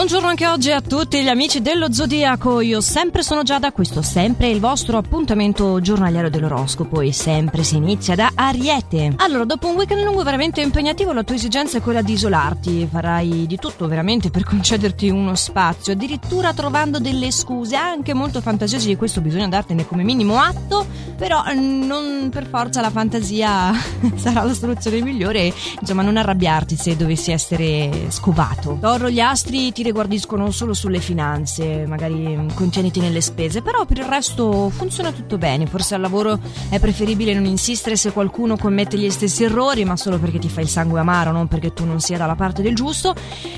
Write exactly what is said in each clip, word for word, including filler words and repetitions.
Buongiorno anche oggi a tutti gli amici dello Zodiaco. Io sempre sono Giada, questo sempre è il vostro appuntamento giornaliero dell'oroscopo e sempre si inizia da Ariete. Allora, dopo un weekend lungo veramente impegnativo, la tua esigenza è quella di isolarti. Farai di tutto veramente per concederti uno spazio, addirittura trovando delle scuse anche molto fantasiose. Di questo bisogna dartene come minimo atto, però non per forza la fantasia sarà la soluzione migliore. Insomma, non arrabbiarti se dovessi essere scovato. Toro, gli astri ti riguardiscono solo sulle finanze, magari contieniti nelle spese, però per il resto funziona tutto bene. Forse al lavoro è preferibile non insistere se qualcuno commette gli stessi errori, ma solo perché ti fa il sangue amaro, non perché tu non sia dalla parte del giusto.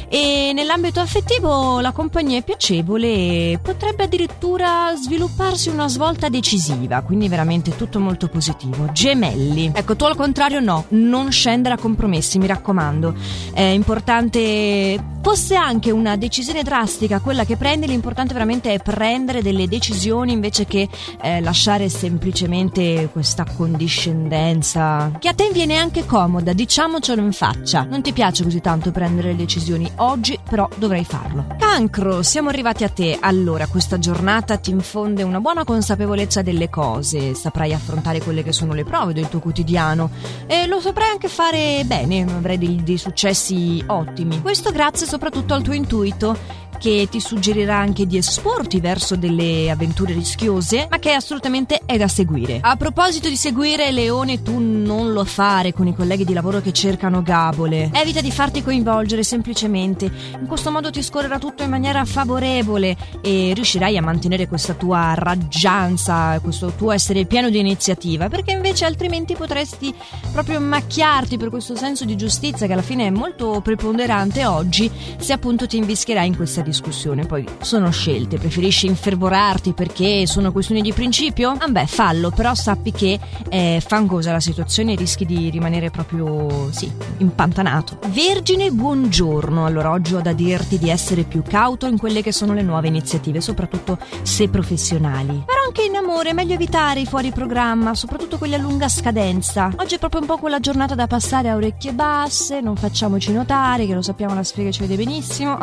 E nell'ambito affettivo la compagnia è piacevole e potrebbe addirittura svilupparsi una svolta decisiva, quindi veramente tutto molto positivo. Gemelli, ecco, tu al contrario no, non scendere a compromessi, mi raccomando, è importante. Fosse anche una decisione drastica quella che prendi, l'importante veramente è prendere delle decisioni invece che eh, lasciare semplicemente questa condiscendenza che a te viene anche comoda, diciamocelo in faccia. Non ti piace così tanto prendere le decisioni, oggi però dovrai farlo. Cancro, siamo arrivati a te. Allora, questa giornata ti infonde una buona consapevolezza delle cose, saprai affrontare quelle che sono le prove del tuo quotidiano e lo saprai anche fare bene, avrai dei, dei successi ottimi. Questo grazie soprattutto al tuo intuito, che ti suggerirà anche di esporti verso delle avventure rischiose, ma che assolutamente è da seguire. A proposito di seguire, Leone, tu non lo fare con i colleghi di lavoro che cercano gabole. Evita di farti coinvolgere semplicemente, in questo modo ti scorrerà tutto in maniera favorevole e riuscirai a mantenere questa tua raggianza, questo tuo essere pieno di iniziativa, perché invece altrimenti potresti proprio macchiarti per questo senso di giustizia che alla fine è molto preponderante oggi, se appunto ti invischierai in questa discussione. discussione, poi sono scelte. Preferisci infervorarti perché sono questioni di principio? Ah beh, fallo, però sappi che è fangosa la situazione e rischi di rimanere proprio, sì, impantanato. Vergine, buongiorno. Allora, oggi ho da dirti di essere più cauto in quelle che sono le nuove iniziative, soprattutto se professionali. Però anche in amore è meglio evitare i fuori programma, soprattutto quelli a lunga scadenza. Oggi è proprio un po' quella giornata da passare a orecchie basse, non facciamoci notare, che lo sappiamo la sfiga ci vede benissimo.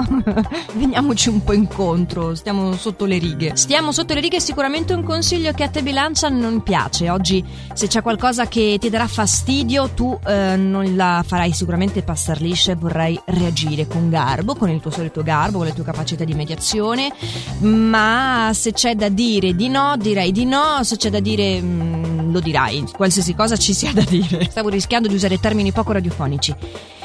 Veniamo un po' incontro, stiamo sotto le righe. Stiamo sotto le righe è sicuramente un consiglio che a te bilancia non piace. Oggi se c'è qualcosa che ti darà fastidio, tu eh, non la farai sicuramente passar liscia e vorrai reagire con garbo, con il tuo solito garbo, con le tue capacità di mediazione. Ma se c'è da dire di no, direi di no, se c'è da dire mh, lo dirai, qualsiasi cosa ci sia da dire. Stavo rischiando di usare termini poco radiofonici.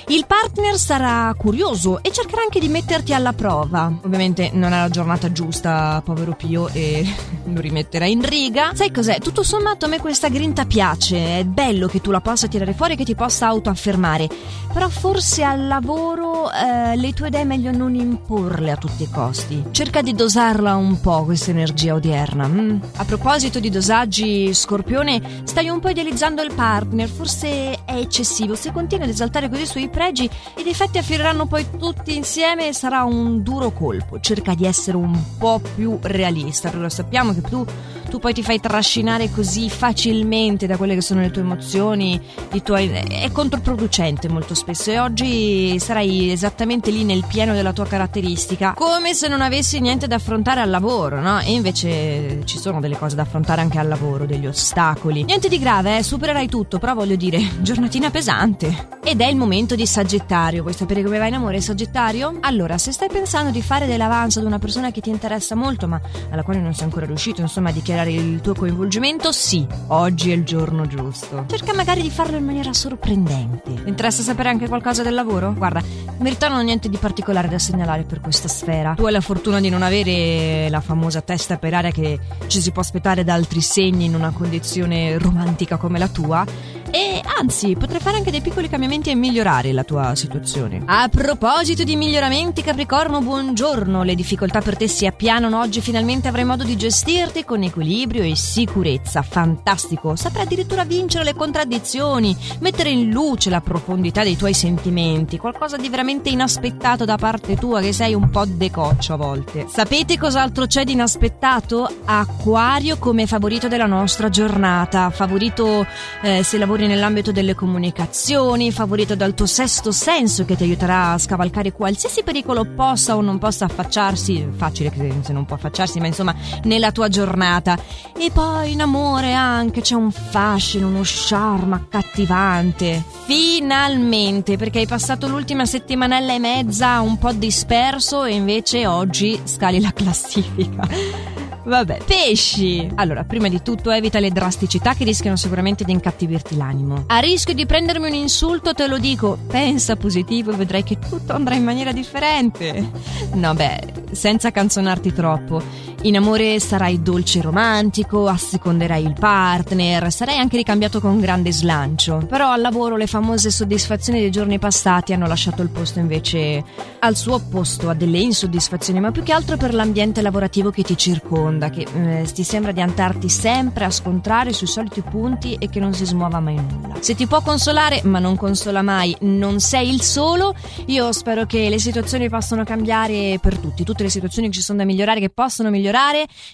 Il partner sarà curioso e cercherà anche di metterti alla prova. Ovviamente non è la giornata giusta, povero Pio, e lo rimetterà in riga. Sai cos'è? Tutto sommato a me questa grinta piace, è bello che tu la possa tirare fuori e che ti possa autoaffermare. Però forse al lavoro eh, le tue idee è meglio non imporle a tutti i costi. Cerca di dosarla un po' questa energia odierna. Mm. A proposito di dosaggi, Scorpione, stai un po' idealizzando il partner, forse è eccessivo. Se continui ad esaltare così i suoi pregi, i difetti affioreranno poi tutti insieme e sarà un duro colpo. Cerca di essere un po' più realista, però sappiamo che tu tu poi ti fai trascinare così facilmente da quelle che sono le tue emozioni, i tuoi... è controproducente molto spesso, e oggi sarai esattamente lì nel pieno della tua caratteristica, come se non avessi niente da affrontare al lavoro, no? E invece ci sono delle cose da affrontare anche al lavoro, degli ostacoli. Niente di grave, eh? Supererai tutto, però voglio dire, giornatina pesante. Ed è il momento di Sagittario. Vuoi sapere come va in amore, Sagittario? Allora, se stai pensando di fare dell'avanzo ad una persona che ti interessa molto, ma alla quale non sei ancora riuscito, insomma, a dichiarare il tuo coinvolgimento, sì, oggi è il giorno giusto. Cerca magari di farlo in maniera sorprendente. Ti interessa sapere anche qualcosa del lavoro? Guarda, mi ritornano niente di particolare da segnalare per questa sfera. Tu hai la fortuna di non avere la famosa testa per aria che ci si può aspettare da altri segni in una condizione romantica come la tua, e anzi, potrai fare anche dei piccoli cambiamenti e migliorare la tua situazione. A proposito di miglioramenti, Capricorno, buongiorno. Le difficoltà per te si appianano oggi, finalmente avrai modo di gestirti con equilibrio e sicurezza. Fantastico, saprai addirittura vincere le contraddizioni, mettere in luce la profondità dei tuoi sentimenti, qualcosa di veramente inaspettato da parte tua, che sei un po' decoccio a volte. Sapete cos'altro c'è di inaspettato? Acquario come favorito della nostra giornata, favorito eh, se lavori lavori nell'ambito delle comunicazioni, favorito dal tuo sesto senso che ti aiuterà a scavalcare qualsiasi pericolo possa o non possa affacciarsi, facile che se non può affacciarsi, ma insomma nella tua giornata. E poi in amore anche c'è un fascino, uno charme accattivante, finalmente, perché hai passato l'ultima settimanella e mezza un po' disperso e invece oggi scali la classifica. Vabbè, pesci! Allora, prima di tutto evita le drasticità che rischiano sicuramente di incattivirti l'animo. A rischio di prendermi un insulto, te lo dico, pensa positivo e vedrai che tutto andrà in maniera differente. No, beh, senza canzonarti troppo. In amore sarai dolce e romantico, asseconderai il partner, sarai anche ricambiato con grande slancio. Però al lavoro le famose soddisfazioni dei giorni passati hanno lasciato il posto invece al suo opposto, a delle insoddisfazioni, ma più che altro per l'ambiente lavorativo che ti circonda, che eh, ti sembra di andarti sempre a scontrare sui soliti punti e che non si smuova mai nulla. Se ti può consolare, ma non consola mai, non sei il solo. Io spero che le situazioni possano cambiare per tutti, tutte le situazioni che ci sono da migliorare, che possono migliorare.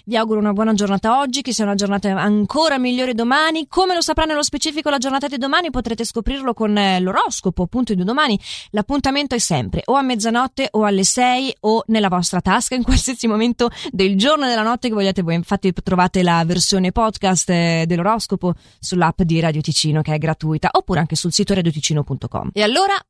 Vi auguro una buona giornata oggi, che sia una giornata ancora migliore domani. Come lo saprà nello specifico la giornata di domani potrete scoprirlo con l'oroscopo, appunto, di domani. L'appuntamento è sempre o a mezzanotte o alle sei o nella vostra tasca, in qualsiasi momento del giorno e della notte che vogliate voi. Infatti trovate la versione podcast dell'oroscopo sull'app di Radio Ticino, che è gratuita, oppure anche sul sito radioticino punto com. E allora